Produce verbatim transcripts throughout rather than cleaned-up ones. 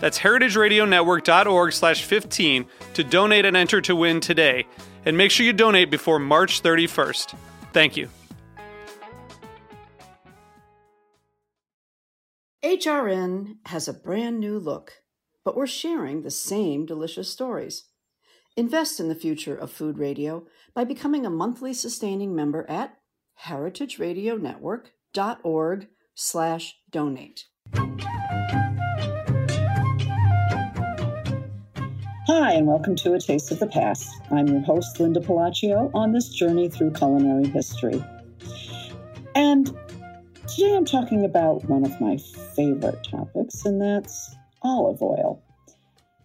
That's heritage radio network dot org slash fifteen to donate and enter to win today. And make sure you donate before March thirty-first. Thank you. H R N has a brand new look, but we're sharing the same delicious stories. Invest in the future of food radio by becoming a monthly sustaining member at heritage radio network dot org slash donate. Hi, and welcome to A Taste of the Past. I'm your host, Linda Pelaccio, on this journey through culinary history. And today I'm talking about one of my favorite topics, and that's olive oil.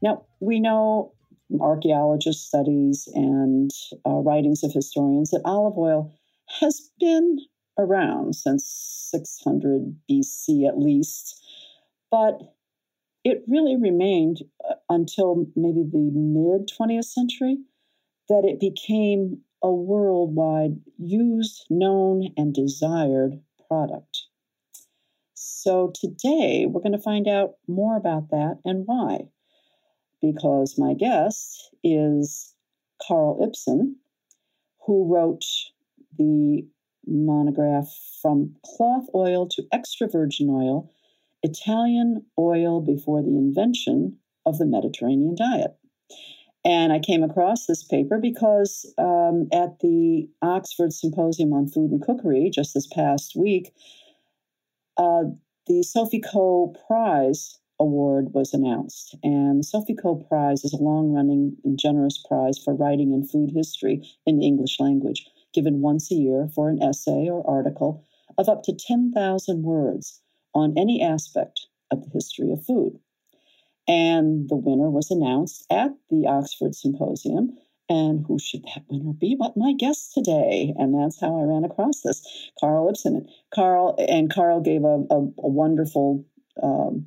Now, we know from archaeologist studies and uh, writings of historians that olive oil has been around since six hundred B C at least, but it really remained until maybe the mid-twentieth century that it became a worldwide used, known, and desired product. So today we're going to find out more about that and why, because my guest is Carl Ipsen, who wrote the monograph From Cloth Oil to Extra Virgin Oil, Italian Oil Before the Invention of the Mediterranean Diet. And I came across this paper because um, at the Oxford Symposium on Food and Cookery just this past week, uh, the Sophie Coe Prize award was announced. And the Sophie Coe Prize is a long-running and generous prize for writing in food history in the English language, given once a year for an essay or article of up to ten thousand words on any aspect of the history of food. And the winner was announced at the Oxford Symposium. And who should that winner be but my guest today? And that's how I ran across this, Carl Ipsen. Carl, and Carl gave a, a, a wonderful um,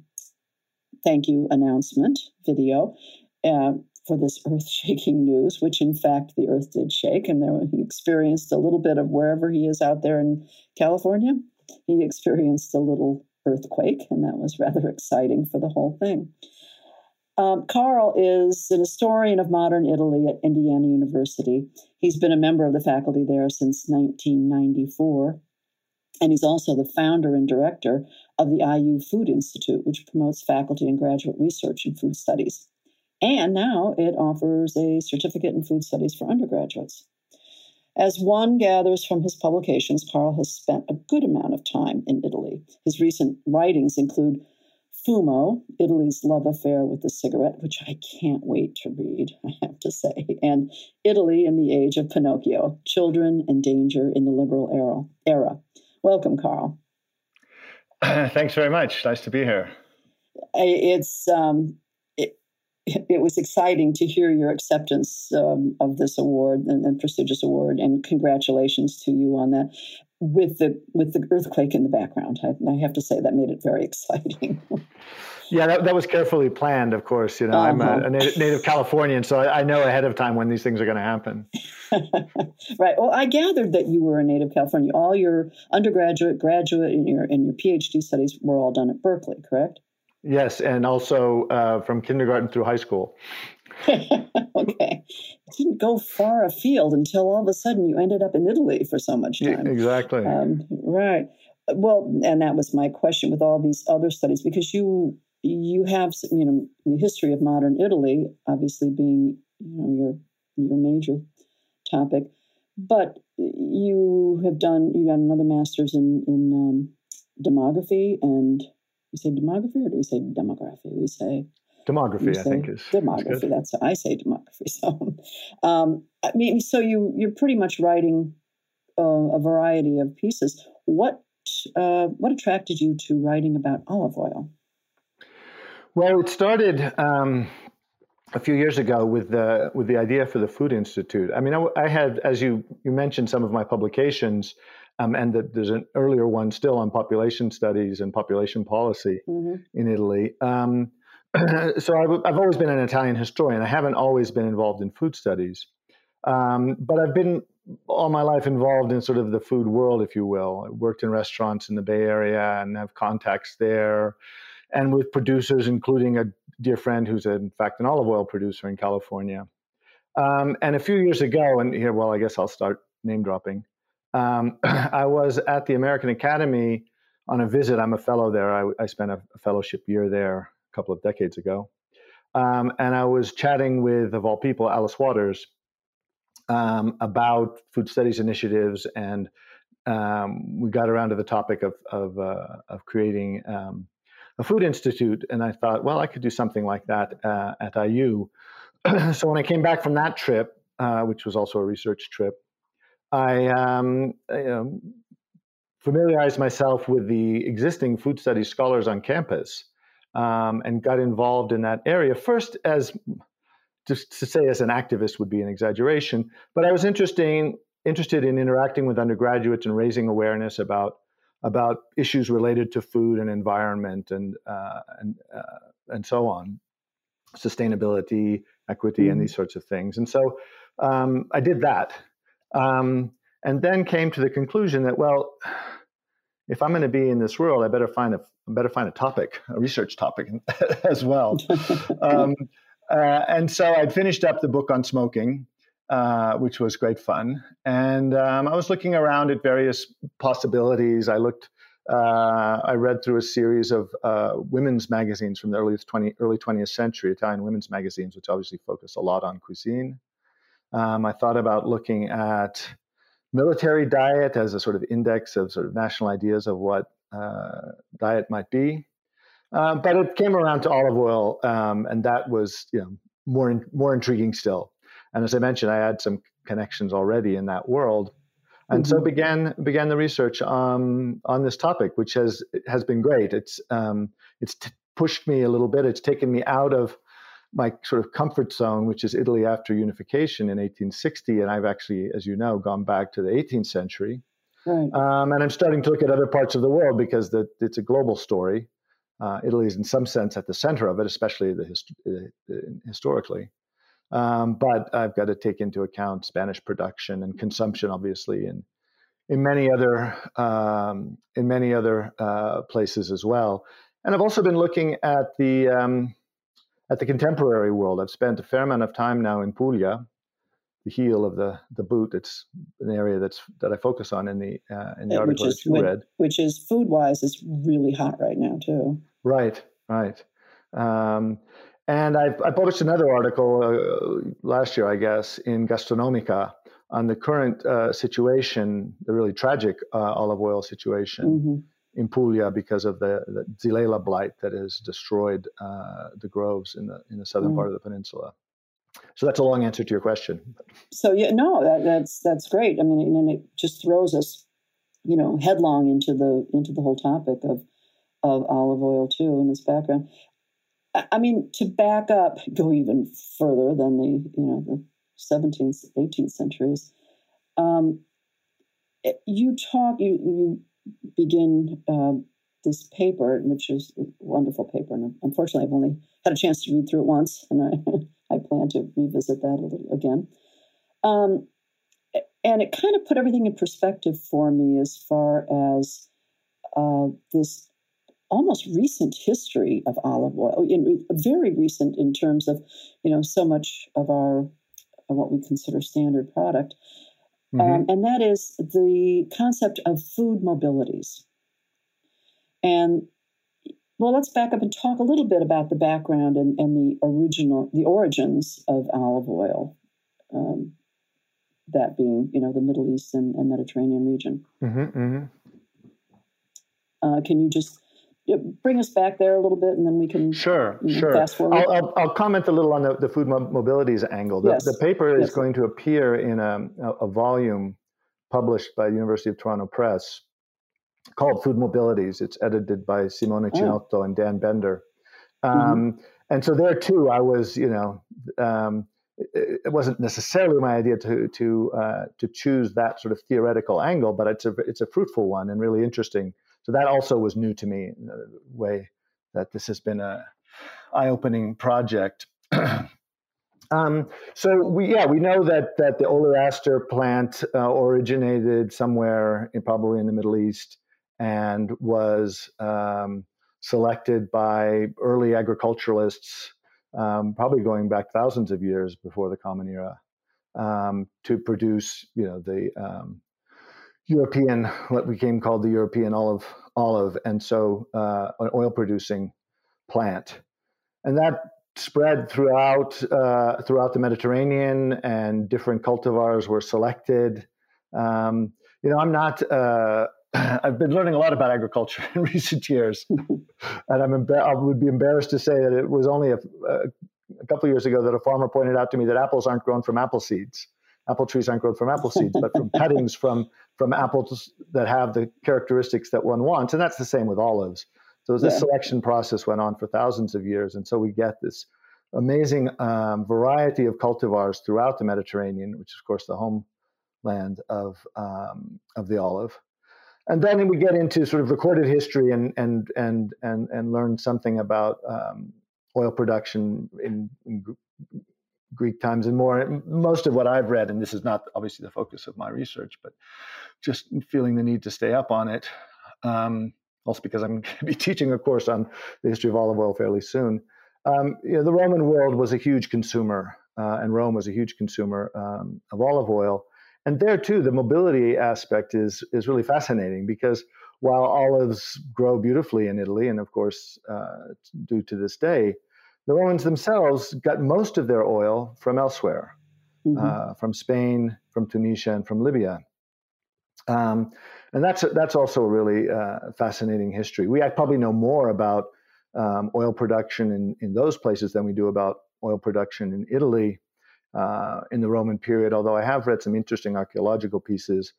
thank you announcement video uh, for this earth-shaking news, which in fact the earth did shake. And there, he experienced a little bit of wherever he is out there in California. He experienced a little earthquake, and that was rather exciting for the whole thing. Um, Carl is an historian of modern Italy at Indiana University. He's been a member of the faculty there since nineteen ninety-four, and he's also the founder and director of the I U Food Institute, which promotes faculty and graduate research in food studies. And now it offers a certificate in food studies for undergraduates. As one gathers from his publications, Carl has spent a good amount of time in Italy. His recent writings include Fumo, Italy's Love Affair with the Cigarette, which I can't wait to read, I have to say, and Italy in the Age of Pinocchio, Children and Danger in the Liberal Era. Welcome, Carl. Thanks very much. Nice to be here. It's um, it, it was exciting to hear your acceptance um, of this award and, and prestigious award, and congratulations to you on that. With the with the earthquake in the background, I, I have to say that made it very exciting. Yeah, that, that was carefully planned, of course. You know, uh-huh. I'm a, a native, native Californian, so I, I know ahead of time when these things are going to happen. Right. Well, I gathered that you were a native Californian. All your undergraduate, graduate, and your and your PhD studies were all done at Berkeley, correct? Yes, and also uh, from kindergarten through high school. Okay. It didn't go far afield until all of a sudden you ended up in Italy for so much time. Yeah, exactly. Um, right. Well, and that was my question with all these other studies, because you you have, you know, the history of modern Italy, obviously being, you know, your your major topic. But you have done, you got another master's in, in um, demography, and we say demography, or do we say demography? We say... Demography, say I think is demography. Is that's I say demography. So, um, I mean, so you you're pretty much writing uh, a variety of pieces. What uh, what attracted you to writing about olive oil? Well, it started um, a few years ago with the with the idea for the Food Institute. I mean, I, I had, as you you mentioned, some of my publications. Um, and the, there's an earlier one still on population studies and population policy mm-hmm. in Italy. Um, so I've, I've always been an Italian historian. I haven't always been involved in food studies, um, but I've been all my life involved in sort of the food world, if you will. I worked in restaurants in the Bay Area and have contacts there and with producers, including a dear friend who's a, in fact an olive oil producer in California. Um, and a few years ago, and here, well, I guess I'll start name dropping. Um, I was at the American Academy on a visit. I'm a fellow there. I, I spent a, a fellowship year there a couple of decades ago. Um, and I was chatting with, of all people, Alice Waters um, about food studies initiatives. And um, we got around to the topic of of, uh, of creating um, a food institute. And I thought, well, I could do something like that uh, at I U. So when I came back from that trip, uh, which was also a research trip, I um, you know, familiarized myself with the existing food studies scholars on campus. Um, and got involved in that area first, as just to say as an activist would be an exaggeration, but I was interesting, interested in interacting with undergraduates and raising awareness about about issues related to food and environment and uh, and uh, and so on, sustainability, equity, mm-hmm. and these sorts of things. And so um, I did that, um, and then came to the conclusion that, well, if I'm going to be in this world, I better find a better find a topic, a research topic as well. um, uh, and so I finished up the book on smoking, uh, which was great fun. And um, I was looking around at various possibilities. I looked, uh, I read through a series of uh, women's magazines from the early twentieth century, Italian women's magazines, which obviously focus a lot on cuisine. Um, I thought about looking at military diet as a sort of index of sort of national ideas of what uh, diet might be. Uh, but it came around to olive oil, um, and that was, you know, more in, more intriguing still. And as I mentioned, I had some connections already in that world. And mm-hmm. so began began the research um, on this topic, which has has been great. It's, um, it's t- pushed me a little bit. It's taken me out of my sort of comfort zone, which is Italy after unification in eighteen sixty. And I've actually, as you know, gone back to the eighteenth century. Right. Um, and I'm starting to look at other parts of the world because the, it's a global story. Uh, Italy is in some sense at the center of it, especially the hist- uh, historically. Um, but I've got to take into account Spanish production and consumption, obviously, and in many other, um, in many other uh, places as well. And I've also been looking at the... Um, At the contemporary world. I've spent a fair amount of time now in Puglia, the heel of the, the boot. It's an area that's that I focus on in the uh, in the it, article that you read. Which is food wise is really hot right now too. Right, right. Um, and I, I published another article uh, last year, I guess, in Gastronomica on the current uh, situation, the really tragic uh, olive oil situation. Mm-hmm. in Puglia because of the, the Xylella blight that has destroyed uh, the groves in the in the southern mm. part of the peninsula. So that's a long answer to your question. So yeah, no, that, that's that's great. I mean, and it just throws us, you know, headlong into the into the whole topic of of olive oil too and its background. I, I mean, to back up, go even further than the you know the seventeenth, eighteenth centuries. Um, you talk you. you begin uh, this paper, which is a wonderful paper. And unfortunately, I've only had a chance to read through it once, and I, I plan to revisit that a little again. Um, and it kind of put everything in perspective for me as far as uh, this almost recent history of olive oil, in, very recent in terms of, you know, so much of our, of what we consider standard product. Mm-hmm. Um, and that is the concept of food mobilities. And, well, let's back up and talk a little bit about the background and, and the original, the origins of olive oil. Um, that being, you know, the Middle East and, and Mediterranean region. Mm-hmm, mm-hmm. Uh, can you just bring us back there a little bit, and then we can sure, you know, sure. fast forward? I'll, I'll, I'll comment a little on the, the food mobilities angle. The, yes. the paper is yes. going to appear in a, a volume published by the University of Toronto Press called Food Mobilities. It's edited by Simone Cinotto oh. and Dan Bender. Um, mm-hmm. And so there too, I was, you know, um, it, it wasn't necessarily my idea to to uh, to choose that sort of theoretical angle, but it's a it's a fruitful one and really interesting. So that also was new to me, in the way that this has been a eye-opening project. Um, so we, yeah, we know that that the oleaster plant uh, originated somewhere, in, probably in the Middle East, and was um, selected by early agriculturalists, um, probably going back thousands of years before the Common Era, um, to produce, you know, the um, European, what became called the European olive, olive, and so uh, an oil-producing plant, and that spread throughout uh, throughout the Mediterranean, and different cultivars were selected. Um, you know, I'm not. Uh, I've been learning a lot about agriculture in recent years, and I'm embar- I would be embarrassed to say that it was only a, a couple of years ago that a farmer pointed out to me that apples aren't grown from apple seeds. Apple trees aren't grown from apple seeds, but from cuttings from from apples that have the characteristics that one wants, and that's the same with olives. So this yeah. selection process went on for thousands of years, and so we get this amazing um, variety of cultivars throughout the Mediterranean, which is, of course, the homeland of um, of the olive. And then we get into sort of recorded history and and and and and learn something about um, oil production in, in Greek times and more. Most of what I've read, and this is not obviously the focus of my research, but just feeling the need to stay up on it. Um, Also, because I'm going to be teaching a course on the history of olive oil fairly soon. Um, you know, the Roman world was a huge consumer, uh, and Rome was a huge consumer um, of olive oil. And there too, the mobility aspect is is really fascinating, because while olives grow beautifully in Italy, and of course uh, do to this day, the Romans themselves got most of their oil from elsewhere, mm-hmm. uh, from Spain, from Tunisia, and from Libya. Um, and that's that's also a really uh, fascinating history. We probably know more about um, oil production in, in those places than we do about oil production in Italy uh, in the Roman period, although I have read some interesting archaeological pieces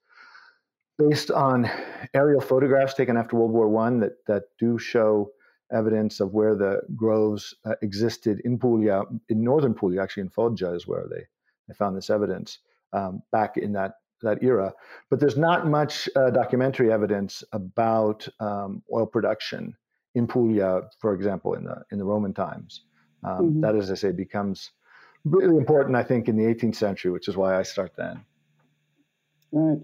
based on aerial photographs taken after World War One that, that do show evidence of where the groves uh, existed in Puglia, in northern Puglia, actually in Foggia is where they, they found this evidence um, back in that that era, but there's not much uh, documentary evidence about um, oil production in Puglia, for example, in the in the Roman times. Um, mm-hmm. That, as I say, becomes really important, I think, in the eighteenth century, which is why I start then. Right,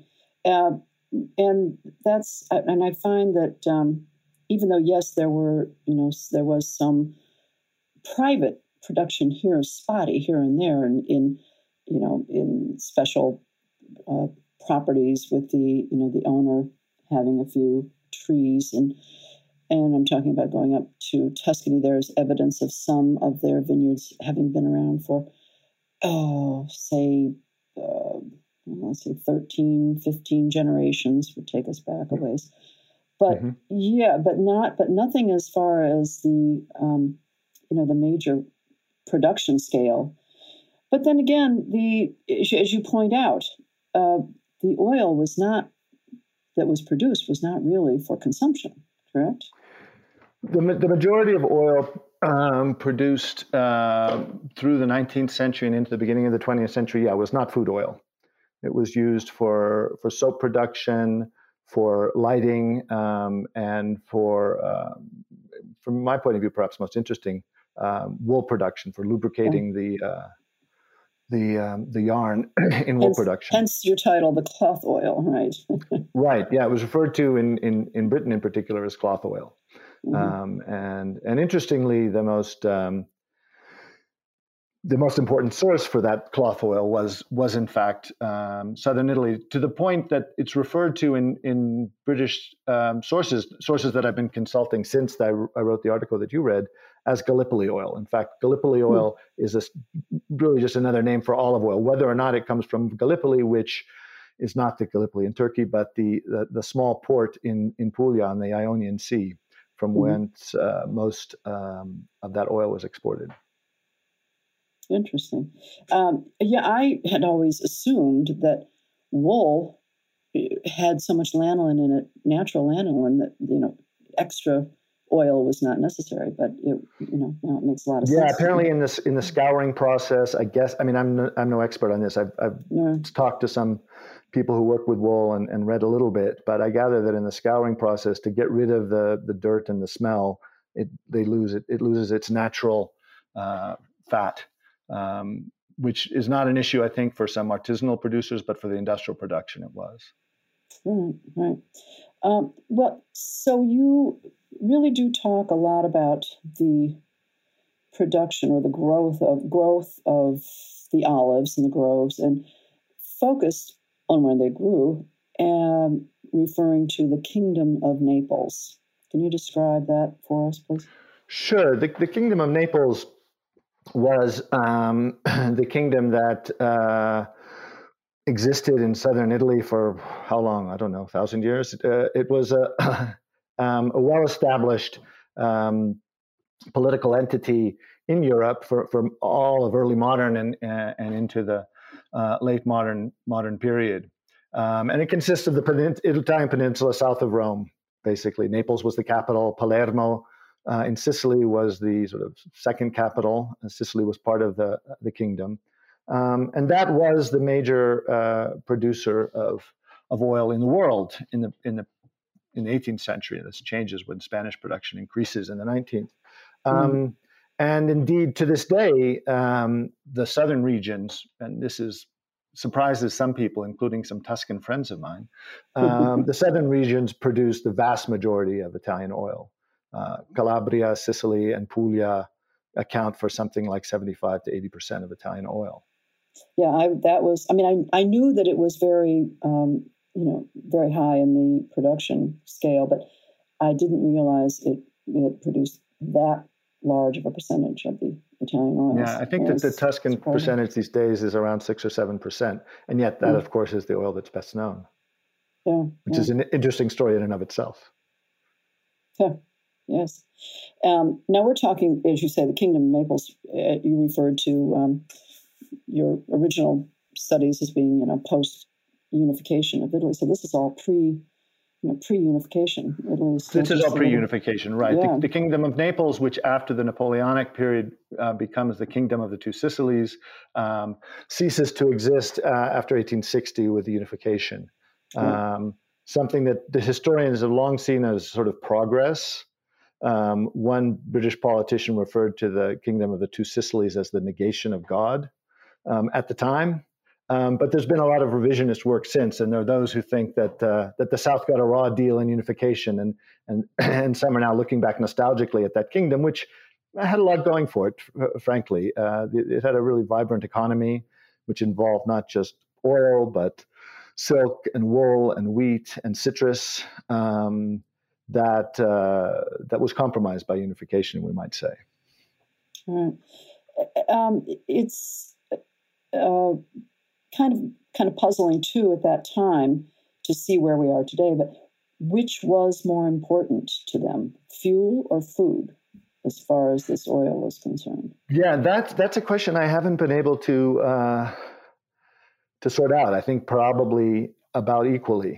uh, and that's and I find that um, even though yes, there were you know there was some private production here, spotty here and there, and in you know in special Uh, properties with the, you know, the owner having a few trees. And and I'm talking about going up to Tuscany. There's evidence of some of their vineyards having been around for, oh, say, uh, let's say thirteen, fifteen generations would take us back a ways. But mm-hmm. yeah, but not, but nothing as far as the, um, you know, the major production scale. But then again, the, as you point out, Uh, the oil was not that was produced was not really for consumption, correct? The, the majority of oil um, produced uh, through the nineteenth century and into the beginning of the twentieth century, yeah, was not food oil. It was used for for soap production, for lighting, um, and for, uh, from my point of view, perhaps most interesting, uh, wool production for lubricating okay. the. Uh, the um, the yarn in wool hence, production. Hence your title, the cloth oil, right? Right, yeah. It was referred to in, in, in Britain in particular as cloth oil. Mm-hmm. Um, and and interestingly, the most um, the most important source for that cloth oil was, was in fact, um, southern Italy, to the point that it's referred to in, in British um, sources, sources that I've been consulting since I wrote the article that you read, as Gallipoli oil. In fact, Gallipoli oil mm. is this, really just another name for olive oil, whether or not it comes from Gallipoli, which is not the Gallipoli in Turkey, but the the, the small port in, in Puglia on the Ionian Sea, from mm-hmm. whence uh, most um, of that oil was exported. Interesting. Um, yeah, I had always assumed that wool had so much lanolin in it, natural lanolin, that, you know, extra oil was not necessary, but it, you know, now it makes a lot of yeah, sense. Yeah, apparently in this in the scouring process, I guess. I mean, I'm no, I'm no expert on this. I've I've yeah. talked to some people who work with wool and, and read a little bit, but I gather that in the scouring process, to get rid of the the dirt and the smell, it they lose it. It loses its natural uh, fat, um, which is not an issue, I think, for some artisanal producers, but for the industrial production, it was. Right. Right. Um, well, so you really do talk a lot about the production or the growth of growth of the olives and the groves, and focused on when they grew, um, referring to the Kingdom of Naples. Can you describe that for us, please? Sure. The, the Kingdom of Naples was um, the kingdom that uh, existed in southern Italy for how long? I don't know, a thousand years? Uh, it was a... Um, a well-established um, political entity in Europe for, for all of early modern and uh, and into the uh, late modern modern period, um, and it consists of the Italian peninsula south of Rome. Basically, Naples was the capital. Palermo uh, in Sicily was the sort of second capital. Sicily was part of the the kingdom, um, and that was the major uh, producer of of oil in the world in the in the. In the eighteenth century, and this changes when Spanish production increases in the nineteenth. Um, mm. And indeed, to this day, um, the southern regions, and this is surprises some people, including some Tuscan friends of mine, um, the southern regions produce the vast majority of Italian oil. Uh, Calabria, Sicily, and Puglia account for something like seventy-five to eighty percent of Italian oil. Yeah, I, that was, I mean, I, I knew that it was very... Um, you know, very high in the production scale, but I didn't realize it, it produced that large of a percentage of the Italian oils. Yeah, I think that the Tuscan percentage these days is around six or seven percent, and yet that, mm. of course, is the oil that's best known. Yeah, which yeah. is an interesting story in and of itself. Yeah. Yes. Um, now we're talking, as you say, the Kingdom of Naples. Uh, you referred to um, your original studies as being, you know, post. Unification of Italy. So this is all pre, you know, pre-unification. Italy's this is all pre-unification, right. Yeah. The, the Kingdom of Naples, which after the Napoleonic period uh, becomes the Kingdom of the Two Sicilies, um, ceases to exist uh, after eighteen sixty with the unification. Yeah. Um, something that the historians have long seen as sort of progress. Um, one British politician referred to the Kingdom of the Two Sicilies as the negation of God um, at the time. Um, but there's been a lot of revisionist work since, and there are those who think that uh, that the South got a raw deal in unification, and and and some are now looking back nostalgically at that kingdom, which had a lot going for it. Frankly, uh, it, it had a really vibrant economy, which involved not just oil but silk and wool and wheat and citrus. Um, that uh, that was compromised by unification, we might say. All right. Um, it's. Uh... kind of kind of puzzling too at that time to see where we are today, but which was more important to them, fuel or food, as far as this oil is concerned? Yeah, that's that's a question I haven't been able to uh, to sort out. I think probably about equally.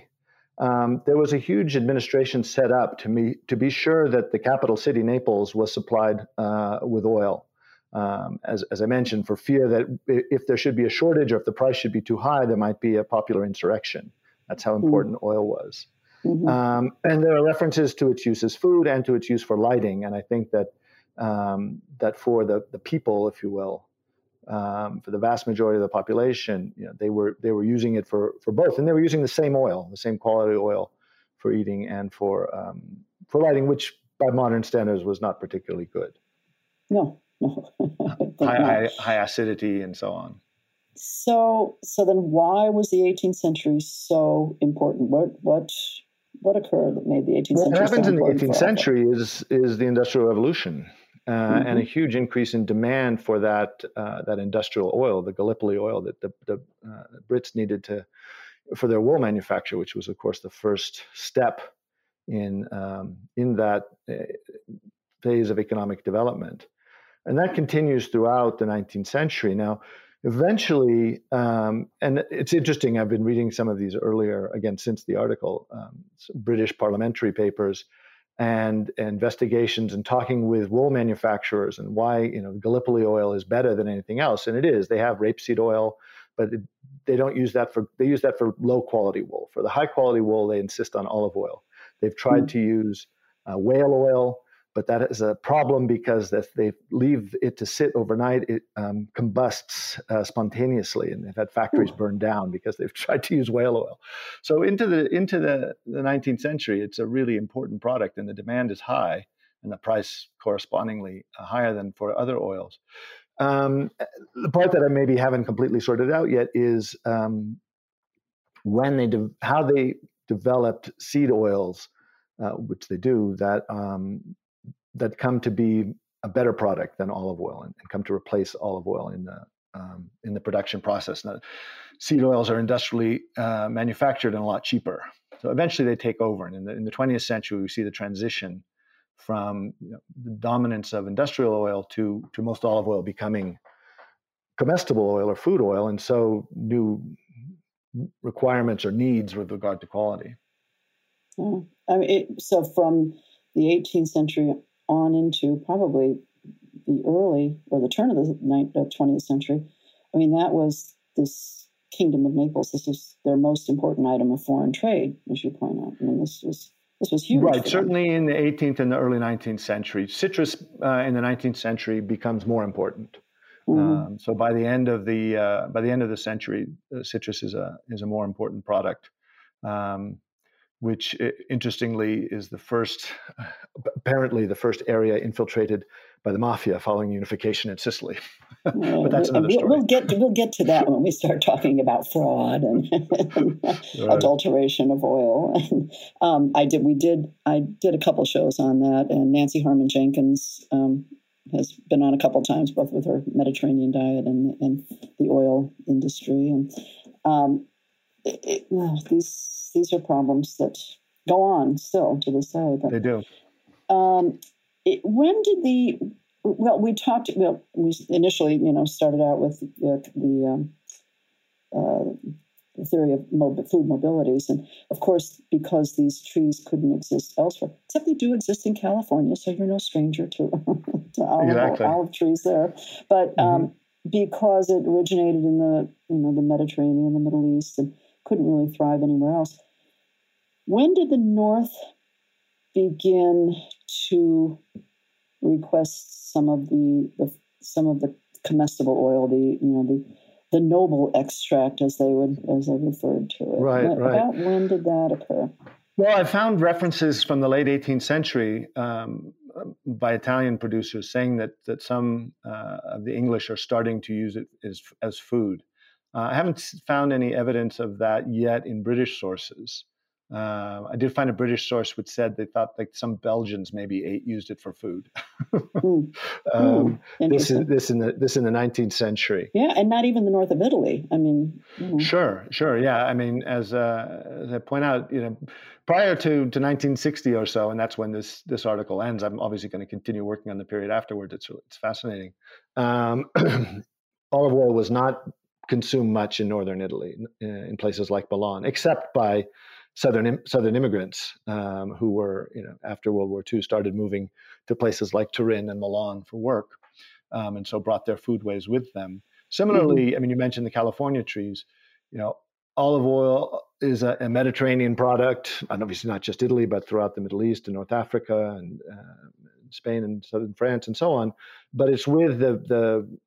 Um, there was a huge administration set up to me to be sure that the capital city, Naples, was supplied uh, with oil. Um, as, as I mentioned, for fear that if there should be a shortage or if the price should be too high, there might be a popular insurrection. That's how important mm-hmm. oil was. Mm-hmm. Um, and there are references to its use as food and to its use for lighting. And I think that um, that for the, the people, if you will, um, for the vast majority of the population, you know, they were they were using it for, for both. And they were using the same oil, the same quality oil for eating and for um, for lighting, which by modern standards was not particularly good. No. No, high, high, high acidity and so on. So, so then, why was the eighteenth century so important? What, what, what occurred that made the eighteenth century? What happens in the eighteenth century is is the Industrial Revolution, uh, mm-hmm. and a huge increase in demand for that uh, that industrial oil, the Gallipoli oil that the, the uh, Brits needed to for their wool manufacture, which was, of course, the first step in um, in that phase of economic development. And that continues throughout the nineteenth century. Now, eventually, um, and it's interesting, I've been reading some of these earlier, again, since the article, um, British parliamentary papers and, and investigations and talking with wool manufacturers and why, you know, Gallipoli oil is better than anything else. And it is. They have rapeseed oil, but it, they don't use that for, they use that for low quality wool. For the high quality wool, they insist on olive oil. They've tried mm-hmm. to use uh, whale oil, but that is a problem because if they leave it to sit overnight, it um, combusts uh, spontaneously, and they've had factories burned down because they've tried to use whale oil. So into the into the, the nineteenth century, it's a really important product, and the demand is high, and the price correspondingly higher than for other oils. Um, the part that I maybe haven't completely sorted out yet is um, when they de- how they developed seed oils, uh, which they do that. Um, that come to be a better product than olive oil and, and come to replace olive oil in the um, in the production process. Now, seed oils are industrially uh, manufactured and a lot cheaper. So eventually they take over. And in the, in the twentieth century, we see the transition from you know, the dominance of industrial oil to, to most olive oil becoming comestible oil or food oil. And so new requirements or needs with regard to quality. Mm. I mean, it, so from the eighteenth century on into probably the early or the turn of the twentieth century. I mean, that was this Kingdom of Naples. This was their most important item of foreign trade, as you point out. I mean, this was this was huge. Right, certainly in the eighteenth and the early nineteenth century. Citrus uh, in the nineteenth century becomes more important. Mm-hmm. Um, so by the end of the uh, by the end of the century, uh, citrus is a is a more important product. Um, which interestingly is the first, apparently the first area infiltrated by the mafia following unification in Sicily. No, but that's another story. We'll get, we'll get to that when we start talking about fraud and, and right. adulteration of oil. And, um, I did, we did, I did a couple shows on that, and Nancy Harmon Jenkins um, has been on a couple times, both with her Mediterranean diet and, and the oil industry. And um, it, it, well, these... These are problems that go on still to this day. But, they do. Um, it, when did the well? We talked. Well, we initially, you know, started out with uh, the, um, uh, the theory of mob- food mobilities, and of course, because these trees couldn't exist elsewhere, except they do exist in California. So you're no stranger to, to olive, exactly. olive trees there. But um, mm-hmm. because it originated in the you know the Mediterranean, the Middle East, and couldn't really thrive anywhere else. When did the North begin to request some of the, the some of the comestible oil, the you know the the noble extract, as they would as they referred to it? Right, when, right. About when did that occur? Well, I found references from the late eighteenth century um, by Italian producers saying that that some uh, of the English are starting to use it as as food. Uh, I haven't found any evidence of that yet in British sources. Uh, I did find a British source which said they thought like some Belgians maybe ate used it for food. Ooh. um, Ooh, this is this in the this in the nineteenth century. Yeah, and not even the north of Italy. I mean, you know. sure, sure, yeah. I mean, as uh, as I point out, you know, prior to, to nineteen sixty or so, and that's when this this article ends. I'm obviously going to continue working on the period afterwards. It's it's fascinating. Um, olive oil was not consume much in northern Italy, in places like Milan, except by southern southern immigrants um, who were, you know, after World War Two, started moving to places like Turin and Milan for work, um, and so brought their foodways with them. Similarly, mm-hmm. I mean, you mentioned the California trees. You know, olive oil is a, a Mediterranean product, and obviously not just Italy, but throughout the Middle East and North Africa and uh, Spain and southern France and so on. But it's with the the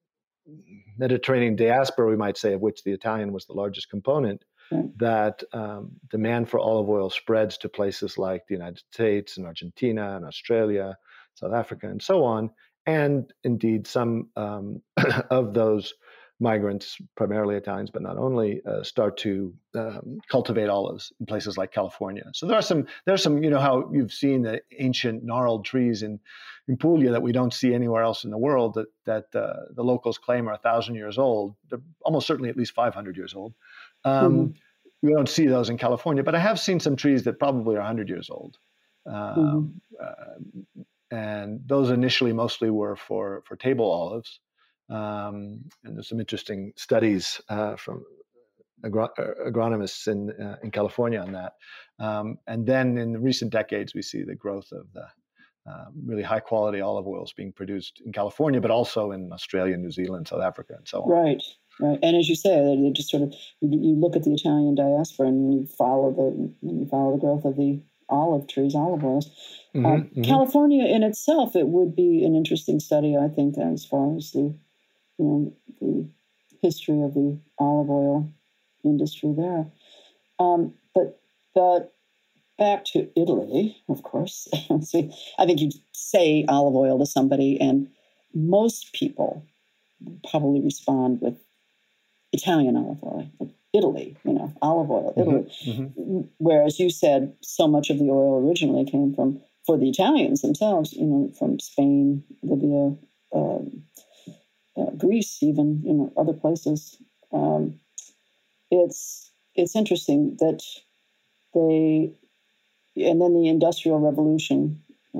Mediterranean diaspora, we might say, of which the Italian was the largest component, okay. that um, demand for olive oil spreads to places like the United States and Argentina and Australia, South Africa, and so on. And indeed, some um, of those migrants, primarily Italians, but not only, uh, start to um, cultivate olives in places like California. So there are some, there are some, you know, how you've seen the ancient gnarled trees in, in Puglia that we don't see anywhere else in the world that, that uh, the locals claim are a thousand years old. They're almost certainly at least five hundred years old. Um, mm-hmm. We don't see those in California, but I have seen some trees that probably are one hundred years old. Um, mm-hmm. uh, and those initially mostly were for, for table olives. Um, and there's some interesting studies uh, from agro- agronomists in uh, in California on that. Um, and then in the recent decades, we see the growth of the uh, really high quality olive oils being produced in California, but also in Australia, New Zealand, South Africa, and so on. Right, right. And as you say, you just sort of you look at the Italian diaspora and you follow the you follow the growth of the olive trees, olive oils. Mm-hmm, uh, mm-hmm. California in itself, it would be an interesting study, I think, as far as the you know, the history of the olive oil industry there. Um, but but back to Italy, of course. So I think you say olive oil to somebody, and most people probably respond with Italian olive oil, like Italy, you know, olive oil, Italy. Mm-hmm. Whereas you said so much of the oil originally came from, for the Italians themselves, you know, from Spain, Libya, um, Uh, Greece, even, you know, other places. Um, it's it's interesting that they, and then the Industrial Revolution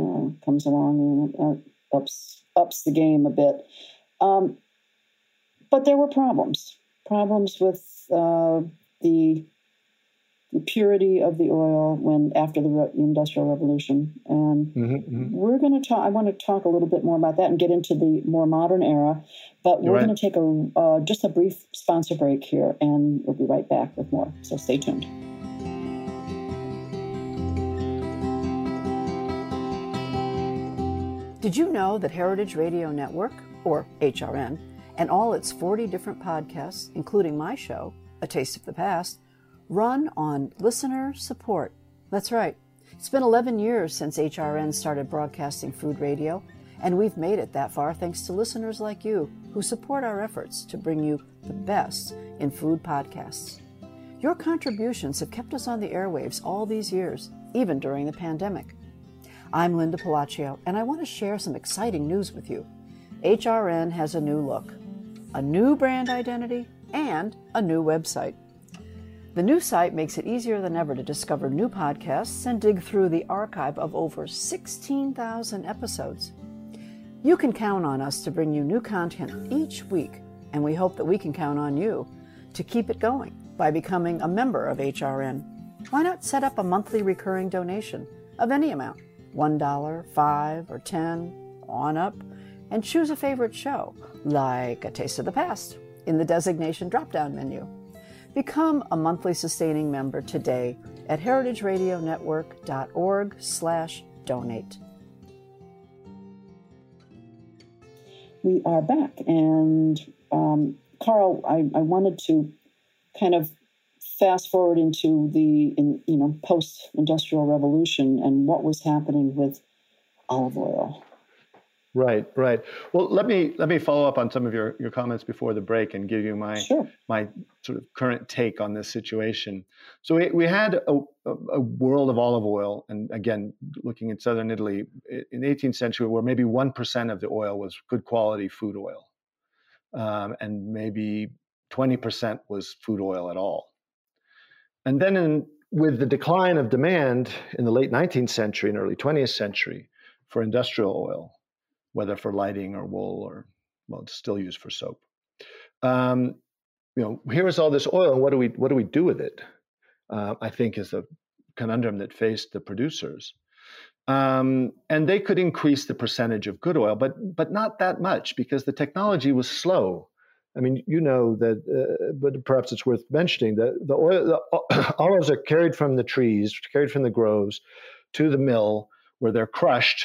uh, comes along and uh, ups ups the game a bit. Um, but there were problems, problems with uh, the, the purity of the oil when after the Re- Industrial Revolution. And mm-hmm, mm-hmm. we're going to talk, I want to talk a little bit more about that and get into the more modern era, but we're right. going to take a uh, just a brief sponsor break here, and we'll be right back with more. So stay tuned. Did you know that Heritage Radio Network, or H R N, and all its forty different podcasts, including my show, A Taste of the Past, run on listener support? That's right. It's been eleven years since H R N started broadcasting food radio, and we've made it that far thanks to listeners like you who support our efforts to bring you the best in food podcasts. Your contributions have kept us on the airwaves all these years, even during the pandemic. I'm Linda Pelaccio, and I want to share some exciting news with you. H R N has a new look, a new brand identity, and a new website. The new site makes it easier than ever to discover new podcasts and dig through the archive of over sixteen thousand episodes. You can count on us to bring you new content each week, and we hope that we can count on you to keep it going by becoming a member of H R N. Why not set up a monthly recurring donation of any amount, one dollar, five dollars, or ten dollars, on up, and choose a favorite show, like A Taste of the Past, in the designation drop-down menu. Become a monthly sustaining member today at heritageradionetwork.org slash donate. We are back, and um, Carl, I, I wanted to kind of fast forward into the in, you know post-industrial revolution and what was happening with olive oil. Right, right. Well, let me let me follow up on some of your, your comments before the break and give you my sure. my sort of current take on this situation. So we, we had a, a world of olive oil, and again, looking at southern Italy, in the eighteenth century, where maybe one percent of the oil was good quality food oil, um, and maybe twenty percent was food oil at all. And then in, with the decline of demand in the late nineteenth century and early twentieth century for industrial oil, whether for lighting or wool or, well, it's still used for soap. Um, you know, here is all this oil, and what do we what do we do with it? Uh, I think is the conundrum that faced the producers, um, and they could increase the percentage of good oil, but but not that much because the technology was slow. I mean, you know that, uh, but perhaps it's worth mentioning that the oil, the olives are carried from the trees, carried from the groves, to the mill where they're crushed.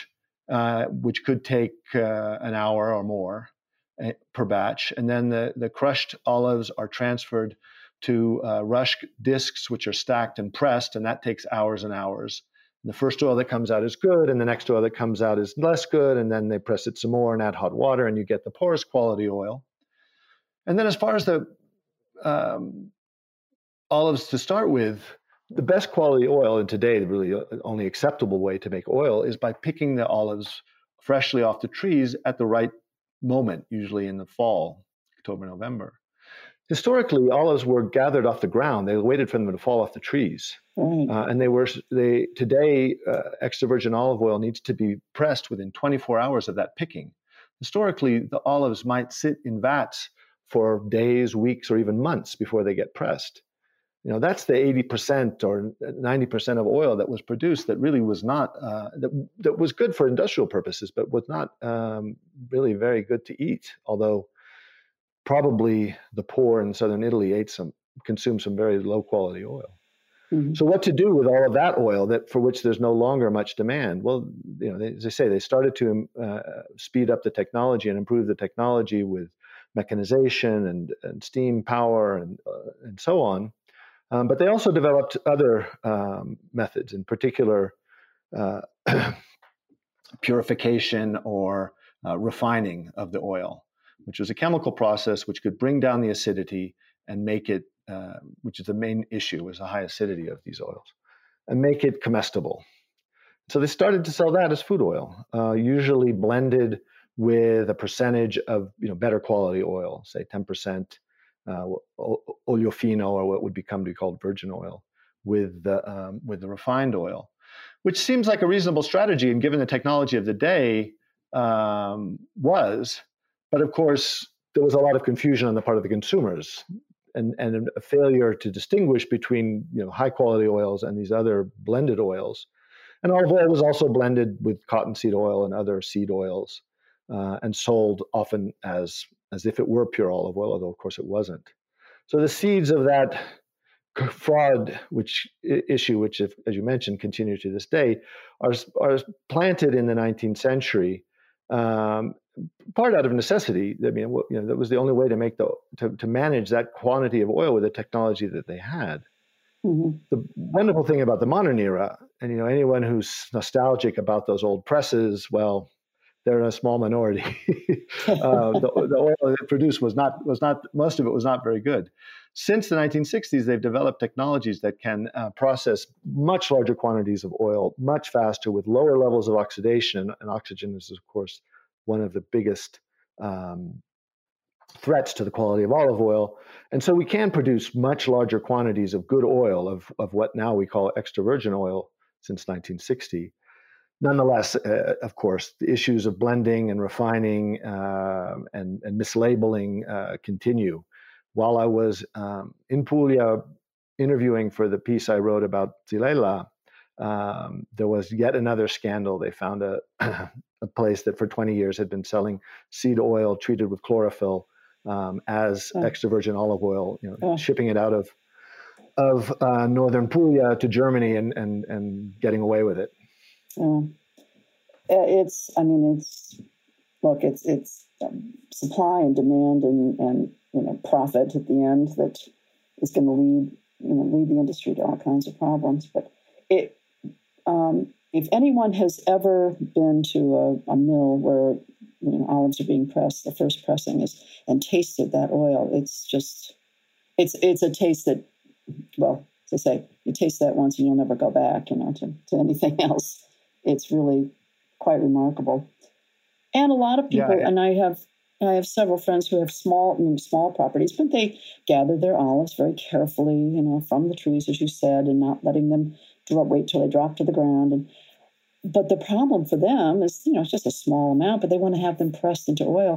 Uh, which could take uh, an hour or more uh, per batch. And then the, the crushed olives are transferred to uh, rush discs, which are stacked and pressed, and that takes hours and hours. And the first oil that comes out is good, and the next oil that comes out is less good, and then they press it some more and add hot water, and you get the porous quality oil. And then as far as the um, olives to start with, the best quality oil, and today the really only acceptable way to make oil is by picking the olives freshly off the trees at the right moment, usually in the fall, October, November. Historically, olives were gathered off the ground. They waited for them to fall off the trees. Mm. Uh, and they were, they, today, uh, extra virgin olive oil needs to be pressed within twenty-four hours of that picking. Historically, the olives might sit in vats for days, weeks, or even months before they get pressed. You know, that's the eighty percent or ninety percent of oil that was produced that really was not, uh, that, that was good for industrial purposes, but was not um, really very good to eat, although probably the poor in southern Italy ate some, consumed some very low quality oil. Mm-hmm. So what to do with all of that oil that for which there's no longer much demand? Well, you know, they, as I say, they started to uh, speed up the technology and improve the technology with mechanization and, and steam power and uh, and so on. Um, but they also developed other um, methods, in particular uh, purification or uh, refining of the oil, which was a chemical process which could bring down the acidity and make it, uh, which is the main issue, is the high acidity of these oils, and make it comestible. So they started to sell that as food oil, uh, usually blended with a percentage of, you know, better quality oil, say ten percent uh, oleofino, or what would become to be called virgin oil, with the um, with the refined oil, which seems like a reasonable strategy, and given the technology of the day, um, was. But of course, there was a lot of confusion on the part of the consumers, and, and a failure to distinguish between, you know, high quality oils and these other blended oils. And olive oil was also blended with cottonseed oil and other seed oils, uh, and sold often as as if it were pure olive oil, although of course it wasn't. So the seeds of that fraud, which issue, which if, as you mentioned, continue to this day, are are planted in the nineteenth century. Um, part out of necessity. I mean, you know, that was the only way to make the to, to manage that quantity of oil with the technology that they had. Mm-hmm. The wonderful thing about the modern era, and you know, anyone who's nostalgic about those old presses, well, they're in a small minority. uh, the, the oil that they produced was not was not most of it was not very good. Since the nineteen sixties, they've developed technologies that can uh, process much larger quantities of oil much faster with lower levels of oxidation, and oxygen is, of course, one of the biggest um, threats to the quality of olive oil. And so we can produce much larger quantities of good oil, of, of what now we call extra virgin oil, since nineteen sixty. Nonetheless, uh, of course, the issues of blending and refining uh, and, and mislabeling uh, continue. While I was um, in Puglia interviewing for the piece I wrote about Xylella, Um, there was yet another scandal. They found a, a place that for twenty years had been selling seed oil treated with chlorophyll um, as oh. extra virgin olive oil, you know, oh. shipping it out of of uh, northern Puglia to Germany and and and getting away with it. Mm. It's, I mean, it's look, it's it's um, supply and demand and and you know profit at the end that is going to lead you know lead the industry to all kinds of problems, but it. Um, if anyone has ever been to a, a mill where you know, olives are being pressed, the first pressing is, and tasted that oil, it's just, it's it's a taste that, well, as I say, you taste that once and you'll never go back, you know, to, to anything else. It's really quite remarkable. And a lot of people, yeah, yeah. and I have I have several friends who have small small properties, but they gather their olives very carefully, you know, from the trees, as you said, and not letting them wait till they drop to the ground. And but the problem for them is, you know, it's just a small amount, but they want to have them pressed into oil,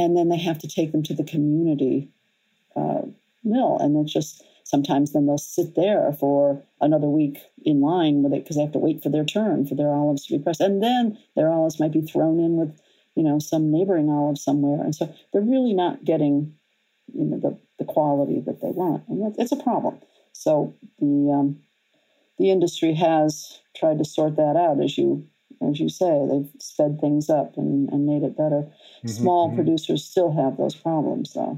and then they have to take them to the community uh, mill, and that's just sometimes then they'll sit there for another week in line with it because they have to wait for their turn for their olives to be pressed, and then their olives might be thrown in with, you know, some neighboring olive somewhere, and so they're really not getting, you know, the the quality that they want, and that, it's a problem. So the um, The industry has tried to sort that out, as you as you say. They've sped things up and, and made it better. Mm-hmm, small mm-hmm. producers still have those problems, though.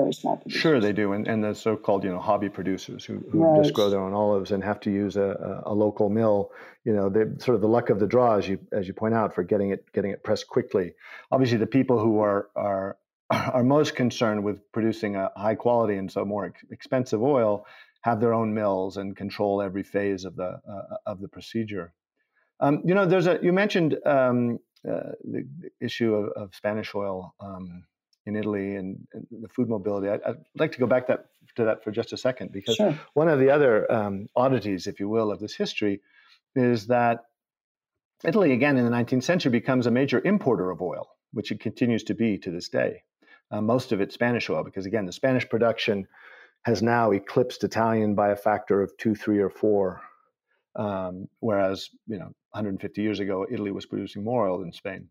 Very small producers. Sure, they do. And, and the so-called, you know, hobby producers who, who right. just grow their own olives and have to use a, a, a local mill. You know, they're sort of the luck of the draw, as you as you point out, for getting it getting it pressed quickly. Obviously, the people who are are are most concerned with producing a high quality and so more ex- expensive oil have their own mills and control every phase of the uh, of the procedure. Um, you know, there's a you mentioned um, uh, the issue of, of Spanish oil um, in Italy and, and the food mobility. I, I'd like to go back that, to that for just a second, because sure. one of the other um, oddities, if you will, of this history is that Italy, again, in the nineteenth century, becomes a major importer of oil, which it continues to be to this day. Uh, most of it Spanish oil, because, again, the Spanish production has now eclipsed Italian by a factor of two, three, or four, um, whereas, you know, one hundred fifty years ago, Italy was producing more oil than Spain.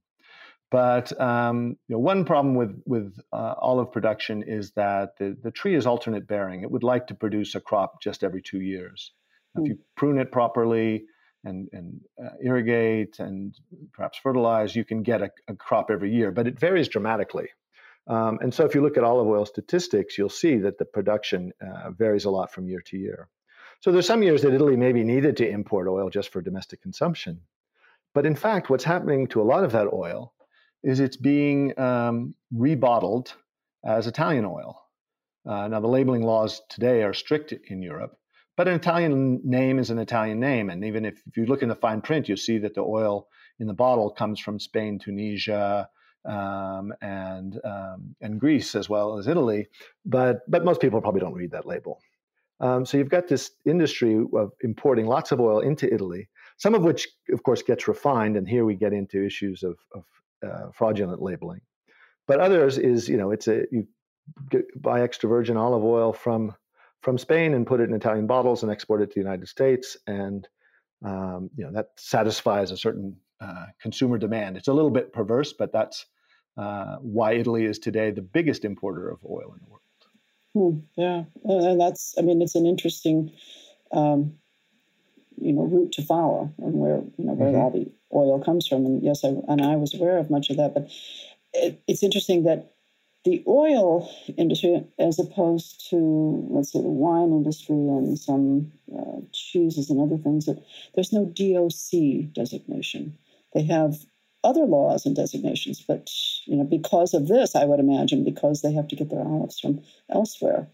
But um, you know, one problem with, with uh, olive production is that the, the tree is alternate bearing. It would like to produce a crop just every two years. Mm. If you prune it properly, and, and uh, irrigate and perhaps fertilize, you can get a, a crop every year, but it varies dramatically. Um, and so if you look at olive oil statistics, you'll see that the production uh, varies a lot from year to year. So there's some years that Italy maybe needed to import oil just for domestic consumption. But in fact, what's happening to a lot of that oil is it's being um, rebottled as Italian oil. Uh, now, the labeling laws today are strict in Europe, but an Italian name is an Italian name. And even if, if you look in the fine print, you see that the oil in the bottle comes from Spain, Tunisia, um, and um, and Greece, as well as Italy. But but most people probably don't read that label. Um, so you've got this industry of importing lots of oil into Italy, some of which, of course, gets refined. And here we get into issues of, of uh, fraudulent labeling. But others is, you know, it's a you buy extra virgin olive oil from from Spain and put it in Italian bottles and export it to the United States. And, um, you know, that satisfies a certain uh, consumer demand. It's a little bit perverse, but that's uh, why Italy is today the biggest importer of oil in the world. Hmm, yeah. And that's, I mean, it's an interesting, um, you know, route to follow and where, you know, where mm-hmm. all the oil comes from. And yes, I, and I was aware of much of that, but it, it's interesting that the oil industry, as opposed to, let's say, the wine industry and some uh, cheeses and other things, that there's no D O C designation. They have other laws and designations, but you know, because of this, I would imagine, because they have to get their olives from elsewhere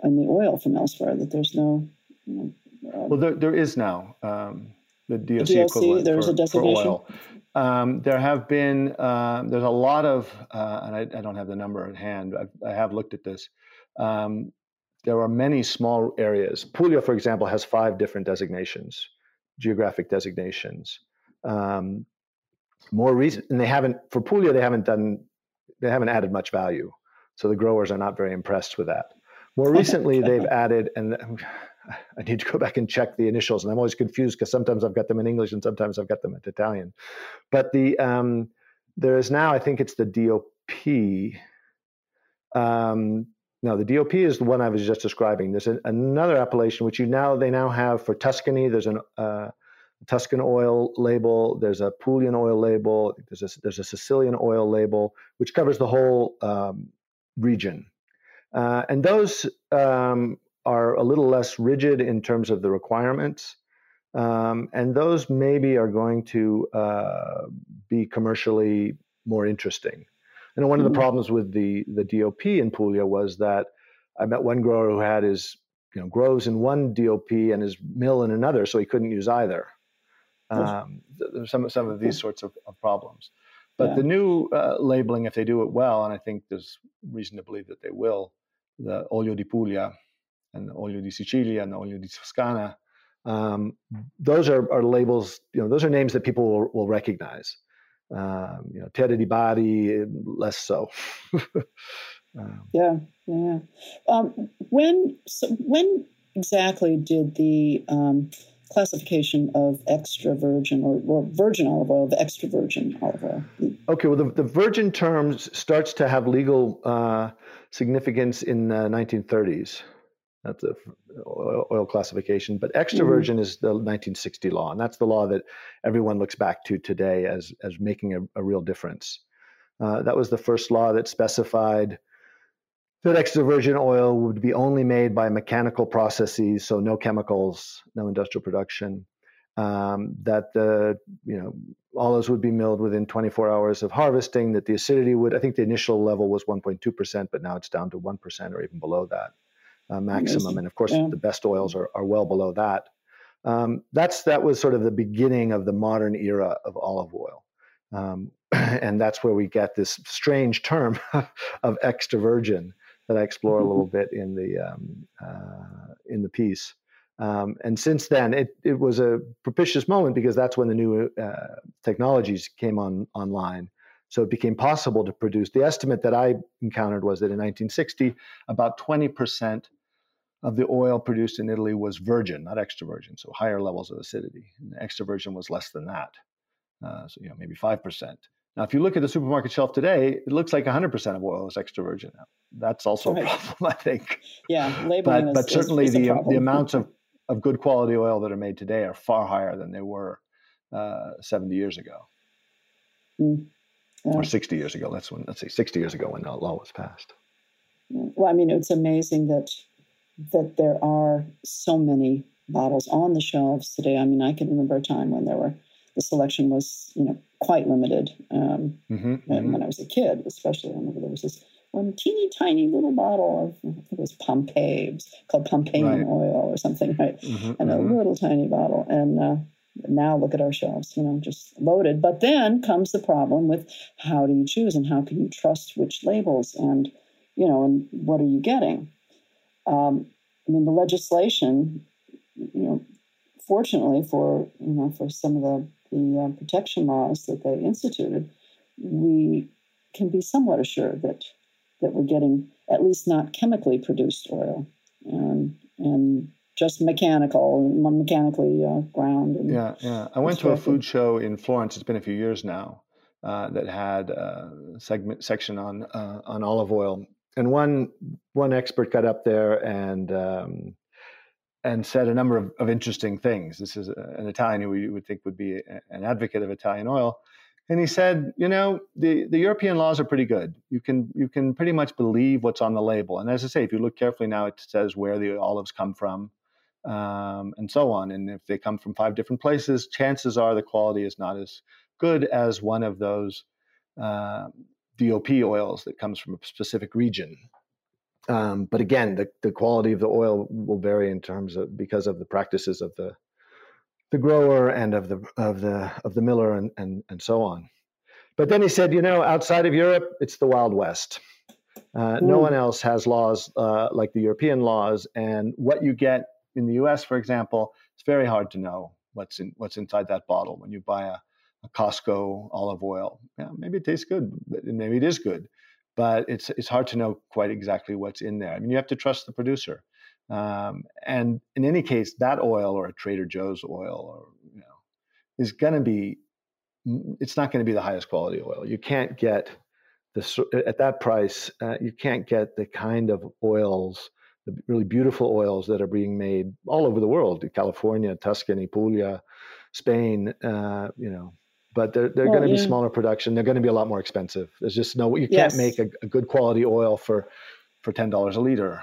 and the oil from elsewhere, that there's no. You know, uh, well, there there is now um, the D O C, D O C equivalent there's for, a designation. For oil. Um, there have been, uh, there's a lot of, uh, and I, I don't have the number at hand, I've, I have looked at this. Um, there are many small areas. Puglia, for example, has five different designations, geographic designations. Um, more recent, and they haven't, for Puglia, they haven't done, they haven't added much value. So the growers are not very impressed with that. More recently, they've added, and I need to go back and check the initials, and I'm always confused because sometimes I've got them in English and sometimes I've got them in Italian. But the um, there is now, I think it's the D O P. Um, no, the D O P is the one I was just describing. There's a, another appellation which you now they now have for Tuscany. There's an uh, Tuscan oil label. There's a Puglian oil label. There's a, there's a Sicilian oil label, which covers the whole um, region. Uh, and those um, are a little less rigid in terms of the requirements. Um, and those maybe are going to uh, be commercially more interesting. And one of the problems with the, the D O P in Puglia was that I met one grower who had his, you know, grows in one D O P and his mill in another, so he couldn't use either. Um, there's some, some of these sorts of, of problems. But yeah. the new uh, labeling, if they do it well, and I think there's reason to believe that they will, the Olio di Puglia and the Olio di Sicilia and the Olio di Toscana, um, those are, are labels, you know, those are names that people will, will recognize. Um, you know, Terra di Bari, less so. um, yeah, yeah. Um, when, so when exactly did the... Um, classification of extra virgin or, or virgin olive oil, the extra virgin olive oil. Okay, well, the, the virgin term starts to have legal uh, significance in the nineteen thirties. That's the oil, oil classification. But extra mm-hmm. virgin is the nineteen sixty law, and that's the law that everyone looks back to today as, as making a, a real difference. Uh, that was the first law that specified that extra virgin oil would be only made by mechanical processes, so no chemicals, no industrial production. um, that the, you know, olives would be milled within twenty-four hours of harvesting, that the acidity would, I think the initial level was one point two percent, but now it's down to one percent or even below that uh, maximum. And of course, yeah. the best oils are, are well below that. Um, that's that was sort of the beginning of the modern era of olive oil. Um, and that's where we get this strange term of extra virgin that I explore a little bit in the um, uh, in the piece. Um, and since then, it, it was a propitious moment because that's when the new uh, technologies came on online. So it became possible to produce. The estimate that I encountered was that in nineteen sixty, about twenty percent of the oil produced in Italy was virgin, not extra virgin, so higher levels of acidity. And extra virgin was less than that, uh, so you know maybe five percent. Now, if you look at the supermarket shelf today, it looks like one hundred percent of oil is extra virgin. Now, that's also right. a problem, I think. Yeah, labeling is, but certainly is, is the, the amounts of, of good quality oil that are made today are far higher than they were uh, seventy years ago, mm. yeah. or sixty years ago. That's when, let's say sixty years ago when that law was passed. Well, I mean, it's amazing that that there are so many bottles on the shelves today. I mean, I can remember a time when there were. The selection was, you know, quite limited. Um, mm-hmm, and mm-hmm. when I was a kid, especially, I remember there was this one teeny tiny little bottle of, I think it was Pompeii, it was called Pompeian right. oil or something, right? Mm-hmm, and mm-hmm. a little tiny bottle. And uh, now look at our shelves, you know, just loaded. But then comes the problem with how do you choose and how can you trust which labels and, you know, and what are you getting? Um, I mean, the legislation, you know, fortunately for, you know, for some of the the uh, protection laws that they instituted, we can be somewhat assured that that we're getting at least not chemically produced oil and and just mechanical, mechanically uh, ground. And yeah, yeah. I went to a food show in Florence. It's been a few years now uh, that had a segment section on uh, on olive oil, and one one expert got up there and. Um, and said a number of, of interesting things. This is an Italian who you would think would be a, an advocate of Italian oil. And he said, you know, the, the European laws are pretty good. You can you can pretty much believe what's on the label. And as I say, if you look carefully now, it says where the olives come from um, and so on. And if they come from five different places, chances are the quality is not as good as one of those uh, D O P oils that comes from a specific region. Um, but again, the, the quality of the oil will vary in terms of because of the practices of the the grower and of the of the of the miller and and, and so on. But then he said, you know, outside of Europe, it's the Wild West. Uh, no one else has laws uh, like the European laws, and what you get in the U S, for example, it's very hard to know what's in what's inside that bottle when you buy a, a Costco olive oil. Yeah, maybe it tastes good, but maybe it is good. But it's it's hard to know quite exactly what's in there. I mean, you have to trust the producer. Um, and in any case, that oil or a Trader Joe's oil or, you know, is going to be, it's not going to be the highest quality oil. You can't get, the at that price, uh, you can't get the kind of oils, the really beautiful oils that are being made all over the world, California, Tuscany, Puglia, Spain, uh, you know. But they're they're well, going to be yeah. smaller production. They're going to be a lot more expensive. There's just no you yes. can't make a, a good quality oil for for ten dollars a liter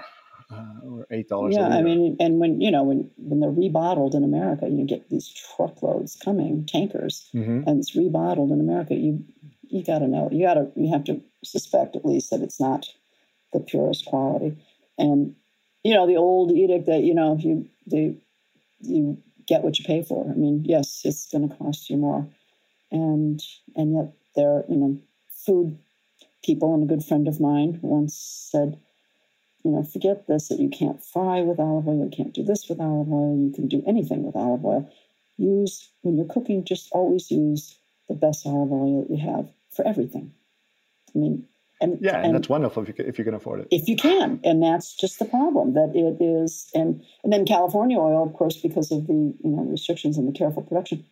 uh, or eight dollars. Yeah, a liter. I mean, and when you know when, when they're rebottled in America, you get these truckloads coming, tankers, mm-hmm. and it's rebottled in America. You you got to know. You got to you have to suspect at least that it's not the purest quality. And you know the old edict that you know you they you get what you pay for. I mean, yes, it's going to cost you more. And and yet they're, you know, food people, and a good friend of mine once said, you know, forget this, that you can't fry with olive oil, you can't do this with olive oil, you can do anything with olive oil. Use, when you're cooking, just always use the best olive oil that you have for everything. I mean, and yeah, and, and that's wonderful if you can, if you can afford it. If you can, and that's just the problem that it is. And and then California oil, of course, because of the, you know, restrictions and the careful production,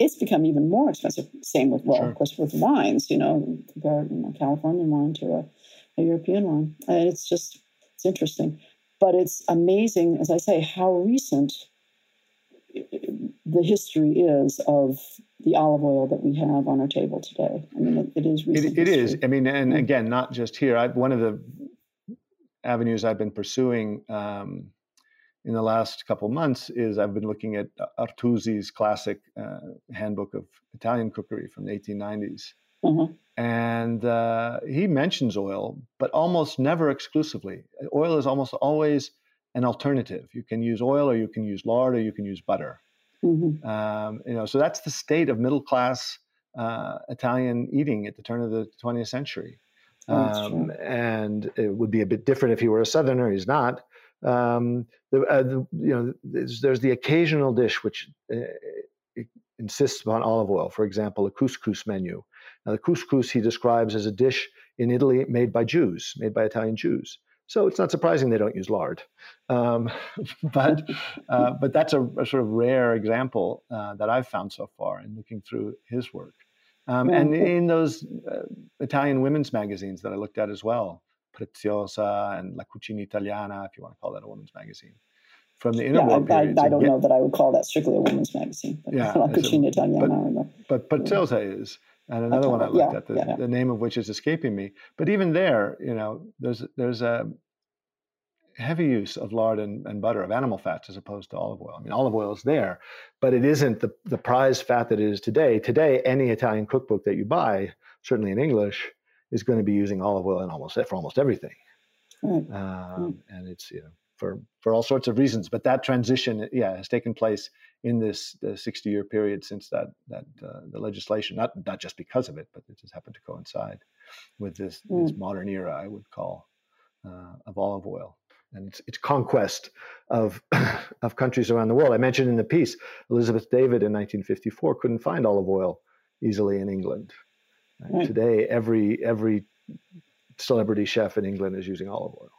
it's become even more expensive. Same with, well, sure. of course, with wines, you know, compare you know, Californian wine to a, a European wine. And it's just, it's interesting. But it's amazing, as I say, how recent the history is of the olive oil that we have on our table today. I mean, it, it is recent. It, it is. I mean, and again, not just here. I, one of the avenues I've been pursuing um, in the last couple months is I've been looking at Artusi's classic uh, handbook of Italian cookery from the eighteen nineties. Mm-hmm. And uh, he mentions oil, but almost never exclusively. Oil is almost always an alternative. You can use oil, or you can use lard, or you can use butter. Mm-hmm. Um, you know, so that's the state of middle-class uh, Italian eating at the turn of the twentieth century. Um, and it would be a bit different if he were a Southerner. He's not. Um, the, uh, the, you know, there's, there's the occasional dish which uh, insists upon olive oil. For example, a couscous menu. Now, the couscous he describes as a dish in Italy made by Jews, made by Italian Jews. So it's not surprising they don't use lard. Um, but uh, but that's a, a sort of rare example uh, that I've found so far in looking through his work. Um, and in those uh, Italian women's magazines that I looked at as well, Preziosa and La Cucina Italiana, if you want to call that a women's magazine, from the interwar yeah, period. I, I don't get, know that I would call that strictly a women's magazine. But yeah, La Cucina a, Italiana. But, but Preziosa yeah. is. And another one I looked yeah, at, the, yeah. the name of which is escaping me. But even there, you know, there's there's a heavy use of lard and, and butter, of animal fats, as opposed to olive oil. I mean, olive oil is there, but it isn't the, the prize fat that it is today. Today, any Italian cookbook that you buy, certainly in English, is going to be using olive oil in almost for almost everything. Right. Um, right. And it's, you know, for, for all sorts of reasons. But that transition, yeah, has taken place in this sixty-year period since that that uh, the legislation, not not just because of it, but it just happened to coincide with this, mm. this modern era, I would call, uh, of olive oil and its, its conquest of of countries around the world. I mentioned in the piece, Elizabeth David in nineteen fifty-four couldn't find olive oil easily in England. Right? Right. Today, every every celebrity chef in England is using olive oil.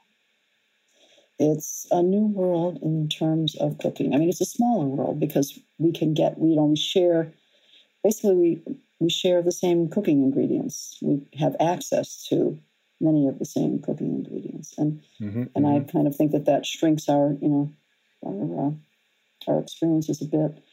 It's a new world in terms of cooking. I mean, it's a smaller world because we can get, we don't share, basically we, we share the same cooking ingredients. We have access to many of the same cooking ingredients. And mm-hmm, and mm-hmm. I kind of think that that shrinks our, you know, our, uh, our experiences a bit.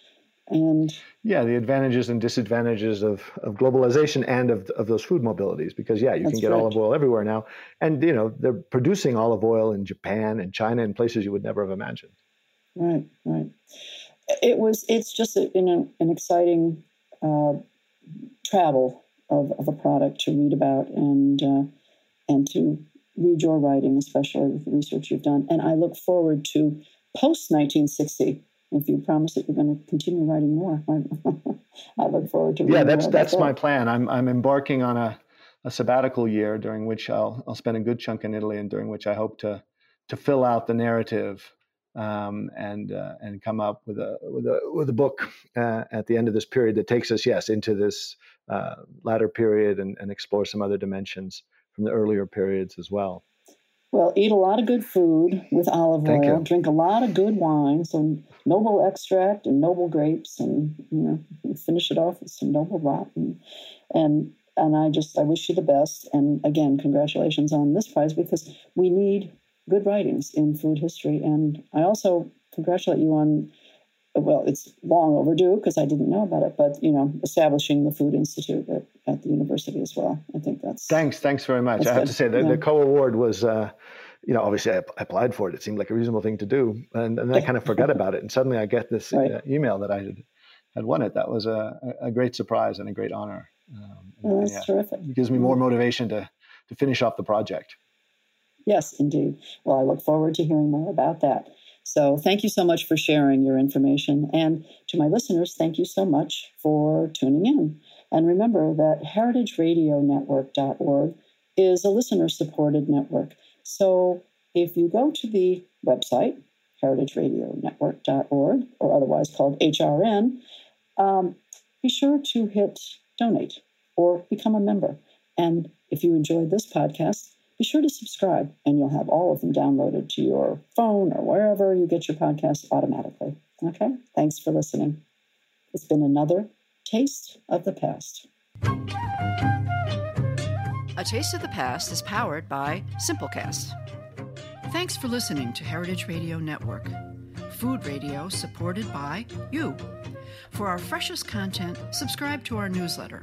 And yeah, the advantages and disadvantages of, of globalization and of, of those food mobilities, because yeah, you can get right. olive oil everywhere now. And, you know, they're producing olive oil in Japan and China and places you would never have imagined. Right, right. It was, it's just a, in a, an exciting uh, travel of, of a product to read about and, uh, and to read your writing, especially with the research you've done. And I look forward to post nineteen sixty. If you promise that you're going to continue writing more, I look forward to. Yeah, that's more that's that. my plan. I'm I'm embarking on a, a sabbatical year during which I'll I'll spend a good chunk in Italy, and during which I hope to to fill out the narrative, um, and uh, and come up with a with a with a book uh, at the end of this period that takes us yes into this uh, latter period and, and explore some other dimensions from the earlier periods as well. Well, eat a lot of good food with olive Thank oil. You. Drink a lot of good wine, some noble extract and noble grapes, and you know, finish it off with some noble rot. And, and and I just I wish you the best. And again, congratulations on this prize, because we need good writings in food history. And I also congratulate you on, well, it's long overdue because I didn't know about it, but you know, establishing the Food Institute at, at the university as well. I think that's thanks, thanks very much. I good. have to say that yeah. the co-award was, uh, you know, obviously I, I applied for it. It seemed like a reasonable thing to do, and, and then I kind of forgot about it. And suddenly I get this right. uh, email that I had, had won it. That was a, a great surprise and a great honor. Um, oh, that's yeah, terrific. It gives me more motivation to to finish off the project. Yes, indeed. Well, I look forward to hearing more about that. So thank you so much for sharing your information. And to my listeners, thank you so much for tuning in. And remember that heritage radio network dot org is a listener-supported network. So if you go to the website, heritage radio network dot org, or otherwise called H R N, um, be sure to hit donate or become a member. And if you enjoyed this podcast, be sure to subscribe, and you'll have all of them downloaded to your phone or wherever you get your podcasts automatically. Okay? Thanks for listening. It's been another Taste of the Past. A Taste of the Past is powered by Simplecast. Thanks for listening to Heritage Radio Network, food radio supported by you. For our freshest content, subscribe to our newsletter.